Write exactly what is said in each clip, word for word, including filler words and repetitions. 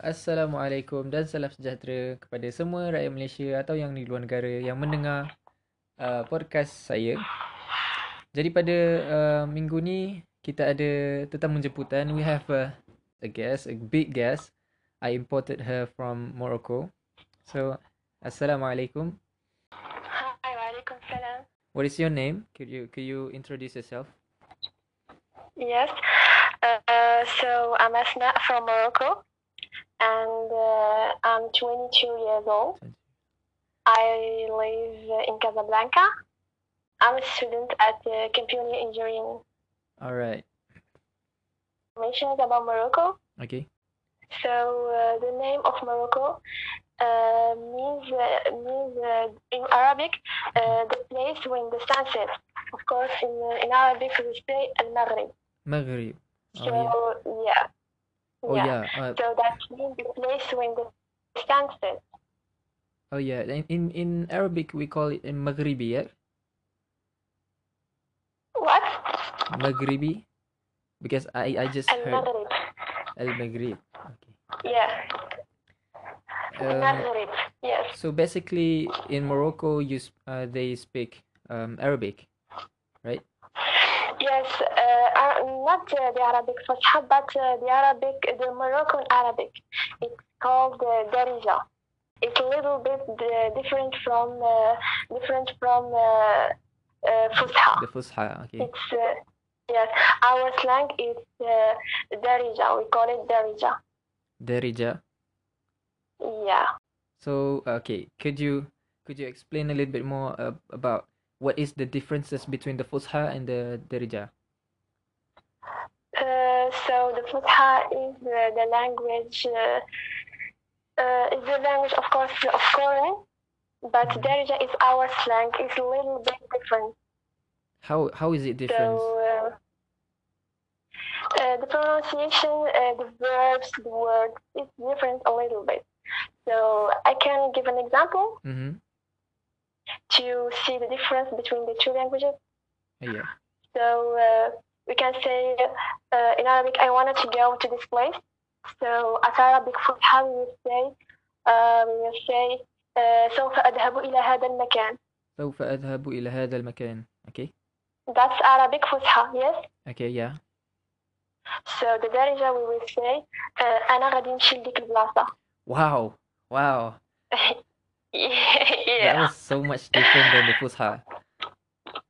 Assalamualaikum dan salam sejahtera kepada semua rakyat Malaysia atau yang di luar negara yang mendengar uh, podcast saya. Jadi pada uh, minggu ni kita ada tetamu jemputan. We have a, a guest, a big guest. I imported her from Morocco. So, Assalamualaikum. Hi, waalaikumsalam. What is your name? Could you could you introduce yourself? Yes. Uh, so I'm Asmae from Morocco, and uh, I'm twenty-two years old. I live in Casablanca. I'm a student at uh, computer engineering. All right. Information about Morocco. Okay. So uh, the name of Morocco uh, means uh, means uh, in Arabic uh, the place when the sun sets. Of course, in in Arabic we say Al-Maghrib. Maghrib. Oh, so yeah, yeah. Oh, yeah. Uh, so that means the place when the sun sets. Oh yeah, in, in in Arabic we call it Maghribi, yeah? What? Maghribi, because I I just Al-Maghrib. heard Al-Maghrib. Okay. Yeah. Uh, Maghrib. Yes. So basically, in Morocco, you uh, they speak um, Arabic, right? Yes, uh, uh, not uh, the Arabic Fusha, but uh, the Arabic, the Moroccan Arabic. It's called uh, Darija. It's a little bit uh, different from uh, different from uh, uh, Fusha. The Fusha, okay. It's uh, yes, our slang is uh, Darija. We call it Darija. Darija. Yeah. So okay, could you could you explain a little bit more uh, about what is the differences between the Fusha and the Darija? Uh, so the Fusha is uh, the language, uh, uh, is the language of course of Quran, but mm-hmm. Darija is our slang. It's a little bit different. How how is it different? So, uh, uh, the pronunciation, uh, the verbs, the words, it's different a little bit. So I can give an example. Mm-hmm. To see the difference between the two languages. Yeah. So uh, we can say uh, in Arabic, I wanted to go to this place. So at Arabic, how we will say, uh, we will say, سوف أذهب إلى هذا المكان. سوف أذهب إلى هذا المكان. Okay. That's Arabic Fusha, yes. Okay, yeah. So the Darija we will say, أنا غادي نمشي لديك البلاصة. Wow, wow. Yeah. That was so much different than the Fusha.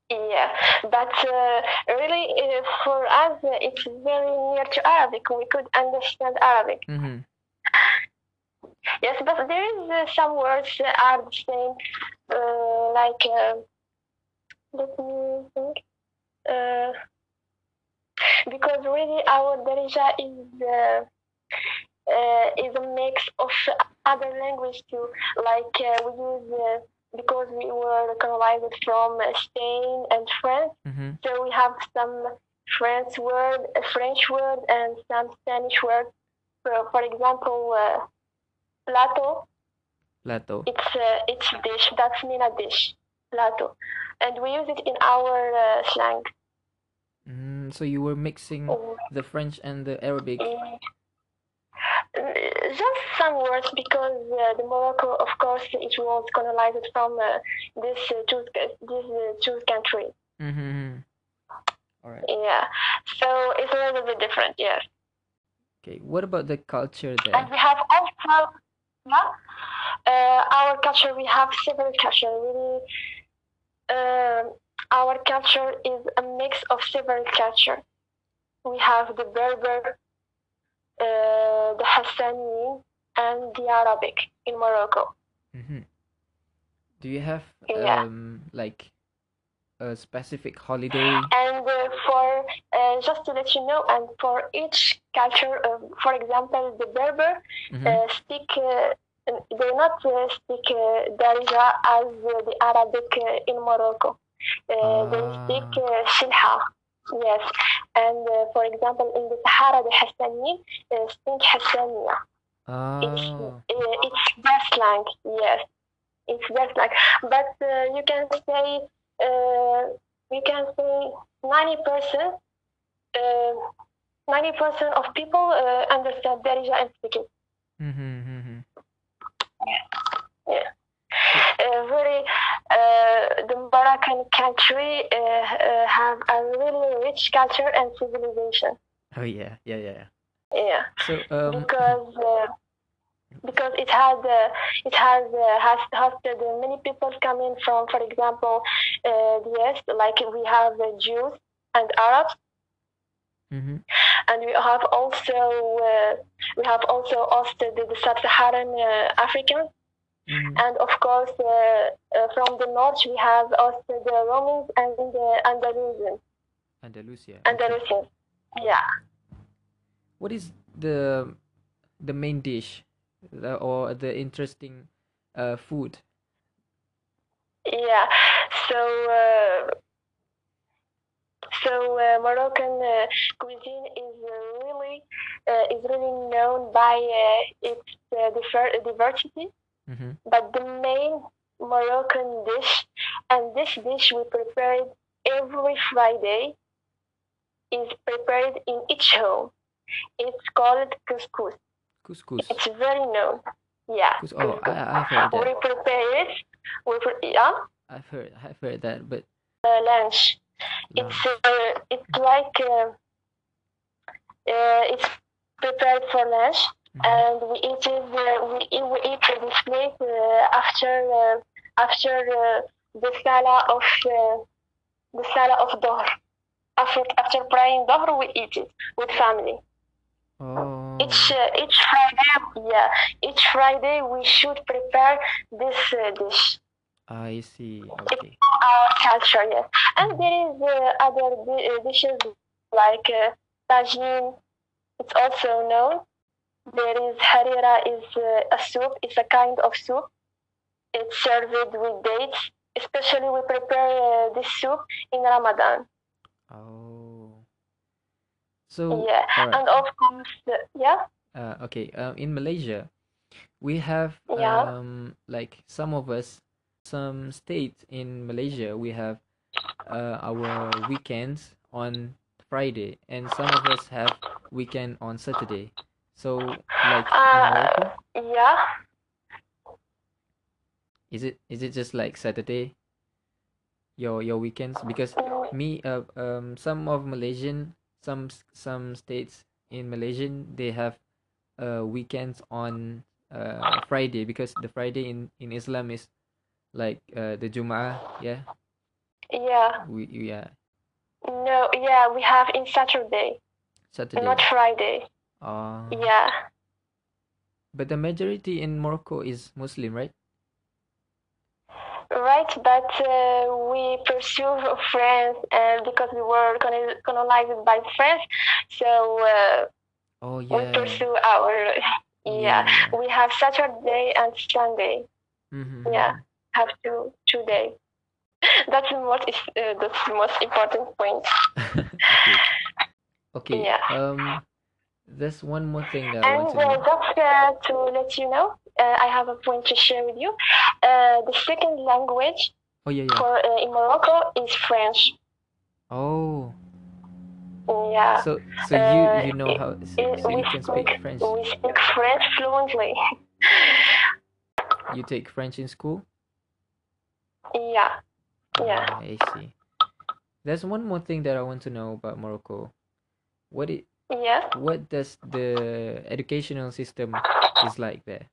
Yeah, but uh, really uh, for us uh, it's very near to Arabic. We could understand Arabic. Mm-hmm. Yes, but there is uh, some words that are the same, uh, like uh, let me think. Uh, because really our Darija is uh, uh, is a mix of other language too, like uh, we use uh, because we were colonized from Spain and France, mm-hmm. so we have some French word, French word, and some Spanish word. For for example, uh, plato. Plato. It's uh, it's dish. That's mean a dish. Plato, and we use it in our uh, slang. Mm, so you were mixing mm. the French and the Arabic. Mm. Just some words because uh, the Morocco, of course, it was colonized from uh, this uh, two this uh, two countries. Mm-hmm. All right. Yeah. So it's a little bit different. Yes. Okay. What about the culture there? And we have also yeah, uh, our culture. We have several cultures. Really, uh, our culture is a mix of several cultures. We have the Berber, Uh, the Hassani, and the Arabic in Morocco. Mm-hmm. Do you have yeah. um like a specific holiday? And uh, for uh, just to let you know, and for each culture, uh, for example, the Berber mm-hmm. uh, speak uh, they not uh, speak uh, Darija as uh, the Arabic uh, in Morocco. Uh, ah. They speak uh, Shilha. Yes, and uh, for example, in the Sahara, the Hassani uh, speak Hassania. Oh. It's, uh, it's their slang, yes. It's their slang. But uh, you can say, uh, you can say ninety percent, uh, ninety percent of people uh, understand Darija and speak it. Mm-hmm. Yeah. Yeah. Uh, very, uh, the Moroccan country uh, uh, have a really rich culture and civilization. Oh yeah, yeah, yeah. Yeah. So um... because uh, because it has uh, it has uh, has hosted many people coming from, for example, uh, the West. Like we have uh, Jews and Arabs. Mm-hmm. And we have also uh, we have also hosted the sub-Saharan uh, Africans, mm-hmm. and of course uh, uh, from the north we have hosted the Romans and the Andalusians. Andalusia. Andalusians. Okay. Yeah. What is the the main dish the, or the interesting uh, food? Yeah. So. Uh, So uh, Moroccan uh, cuisine is uh, really uh, is really known by uh, its uh, diver- diversity. Mm-hmm. But the main Moroccan dish, and this dish we prepare every Friday, is prepared in each home. It's called couscous. Couscous. It's very known. Yeah. Cous- oh, I, I've heard that. We prepare it. We pre- yeah. I've heard. I've heard that, but uh, lunch. It's uh, it's like uh, uh, it's prepared for lunch, mm-hmm. and we eat it. Uh, we eat we eat this plate uh, after uh, after uh, the salah of uh, the salah of Dhuhr. After after praying Dhuhr, we eat it with family. Oh. Each uh, each Friday, yeah, each Friday we should prepare this uh, dish. I see. Okay. Our culture, yes. And there is uh, other di- dishes like uh, tajine. It's also known. There is harira. Is uh, a soup. It's a kind of soup. It's served with dates. Especially, we prepare uh, this soup in Ramadan. Oh. So. Yeah, right. And of course, uh, yeah. Uh, okay. Um, in Malaysia, we have yeah. um like some of us. Some states in Malaysia, we have uh, our weekends on Friday, and some of us have weekend on Saturday. So, like uh, in Morocco, yeah, is it is it just like Saturday? Your your weekends, because me uh, um some of Malaysian some some states in Malaysian, they have uh weekends on uh Friday, because the Friday in in Islam is like uh, the Jum'ah, yeah? Yeah. We, yeah. No, yeah, we have in Saturday. Saturday. Not Friday. Oh. Yeah. But the majority in Morocco is Muslim, right? Right, but uh, we pursue France, and because we were colonized by France, so uh, oh, yeah. we pursue our... Yeah. yeah. We have Saturday and Sunday. Mm-hmm. Yeah. Have to today. That's the most uh, that's the most important point. okay. okay. Yeah. Um. There's one more thing that I and, want to. And uh, just uh, to let you know, uh, I have a point to share with you. Uh, the second language. Oh yeah, yeah. For uh, in Morocco is French. Oh. Yeah. So so you uh, you know it, how so, it, so you can speak, speak French. We speak French fluently. You take French in school? Yeah, yeah. I see. There's one more thing that I want to know about Morocco. What it? Yeah. What does the educational system is like there?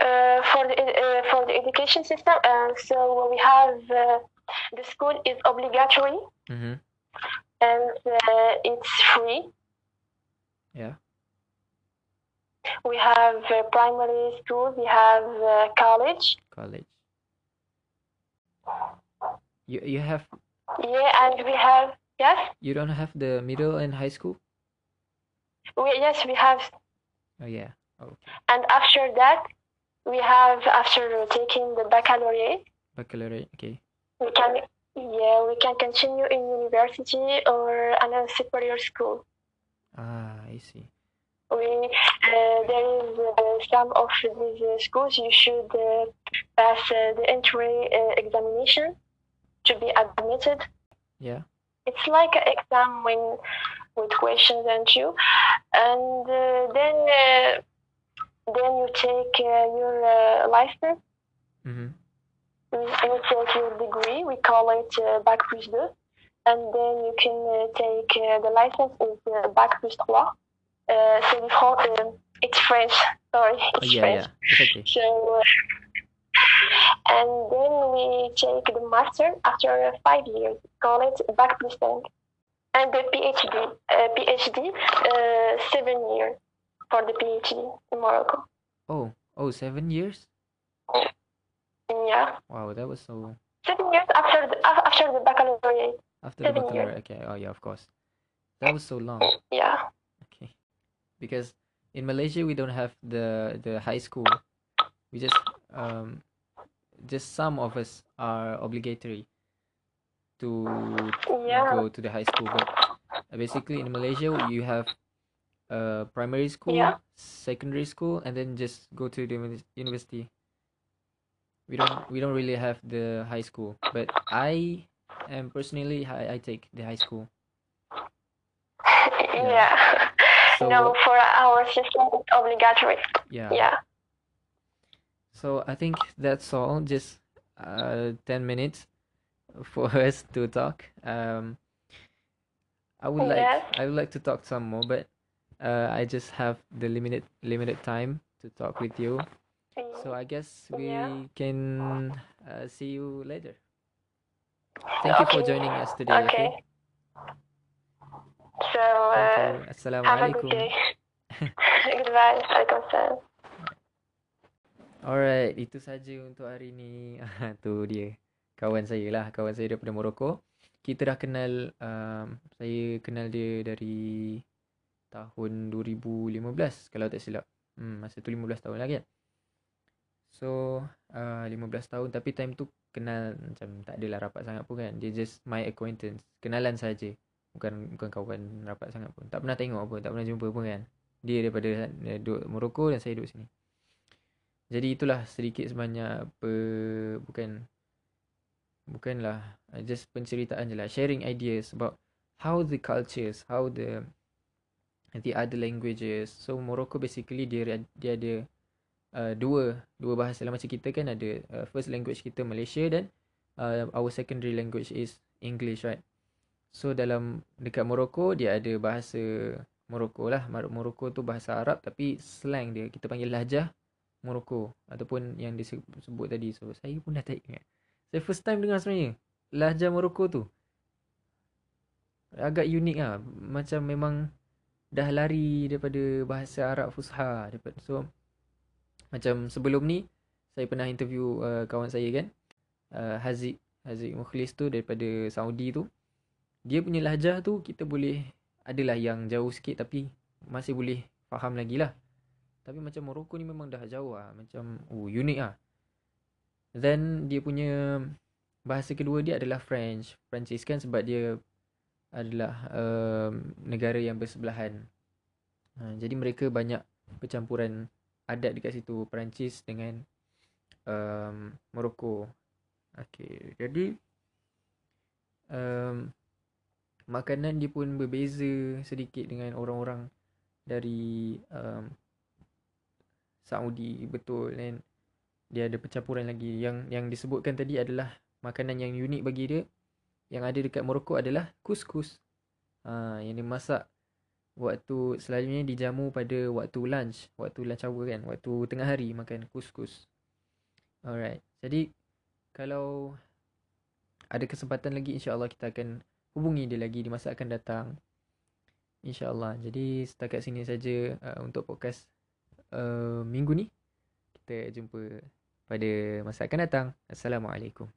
Uh, for the uh, for the education system, uh, so we have uh, the school is obligatory, mm-hmm. and uh, it's free. Yeah. We have uh, primary school, we have uh, college. College. You you have... Yeah, and we have... Yes? You don't have the middle and high school? We, yes, we have. Oh, yeah. Okay. And after that, we have, after taking the baccalaureate... Baccalaureate, okay. We can, yeah, we can continue in university or another superior school. Ah, I see. We, uh, there is uh, some of these uh, schools you should uh, pass uh, the entry uh, examination to be admitted. Yeah. It's like an exam when with questions and you, and uh, then uh, then you take uh, your uh, license. Mm-hmm. You take your degree. We call it uh, bac plus two, and then you can uh, take uh, the license of uh, bac plus three. Uh, so it's French. Um, it's French. Sorry, it's yeah, French. Yeah. Okay. So. Uh, And then we take the master after five years. Call it bac plus cinq, and the PhD. Uh, PhD uh, seven years for the PhD in Morocco. Oh, oh, seven years. Yeah. Wow, that was so. Seven years after the after the baccalaureate. After seven the baccalaureate, years. Okay. Oh yeah, of course. That was so long. Yeah. Okay, because in Malaysia we don't have the the high school. We just um. Just some of us are obligatory to yeah. go to the high school, but basically in Malaysia you have uh primary school, yeah. secondary school, and then just go to the university. We don't we don't really have the high school, but I am personally I, I take the high school. Yeah. yeah. So, no, for our system it's obligatory. Yeah. Yeah. So I think that's all, just uh, ten minutes for us to talk. Um, I would like yeah. I would like to talk some more, but uh, I just have the limited limited time to talk with you. So I guess we yeah. can uh, see you later. Thank okay. you for joining us today. Okay. okay? So uh, have a good day. Goodbye. Assalamualaikum. Alright, itu saja untuk hari ni. Tu dia, kawan saya lah, kawan saya daripada Morocco. Kita dah kenal, um, saya kenal dia dari tahun dua ribu lima belas kalau tak silap. Hmm, masa tu lima belas tahun lagi kan. So, uh, lima belas tahun, tapi time tu kenal macam tak adalah rapat sangat pun kan. Dia just my acquaintance, kenalan saja. Bukan bukan kawan rapat sangat pun. Tak pernah tengok pun, tak pernah jumpa pun kan. Dia daripada uh, duduk Morocco dan saya duduk sini. Jadi itulah sedikit sebanyak apa, bukan bukanlah just penceritaan je lah, sharing ideas about how the cultures, how the the other languages. So Morocco basically dia dia ada uh, dua dua bahasa lah, macam kita kan ada uh, first language kita Malaysia dan uh, our secondary language is English, right? So dalam dekat Morocco dia ada bahasa Morocco lah. Morocco tu bahasa Arab tapi slang dia kita panggil lahjah Morocco ataupun yang disebut tadi. So saya pun dah tak ingat. Saya first time dengar sebenarnya lahjah Morocco tu. Agak unik lah, macam memang dah lari daripada bahasa Arab Fusha. So macam sebelum ni saya pernah interview uh, kawan saya kan, uh, Haziq Haziq Mukhlis tu daripada Saudi tu. Dia punya lahjah tu kita boleh, adalah yang jauh sikit tapi masih boleh faham lagi lah. Tapi macam Morocco ni memang dah jauh lah. Macam oh, unik lah. Then dia punya bahasa kedua dia adalah French. Perancis kan, sebab dia adalah uh, negara yang bersebelahan. Ha, jadi mereka banyak percampuran adat dekat situ. Perancis dengan um, Morocco. Okay, jadi um, makanan dia pun berbeza sedikit dengan orang-orang dari um, Saudi, betul kan. Dia ada percampuran lagi. Yang yang disebutkan tadi adalah makanan yang unik bagi dia. Yang ada dekat Morocco adalah kuskus. Ha, yang dimasak waktu selalunya dijamu pada waktu lunch, waktu lunch hour kan, waktu tengah hari makan kuskus. Alright. Jadi kalau ada kesempatan lagi insya-Allah kita akan hubungi dia lagi di masa akan datang. Insya-Allah. Jadi setakat sini saja uh, untuk podcast Uh, minggu ni. Kita jumpa pada masa akan datang. Assalamualaikum.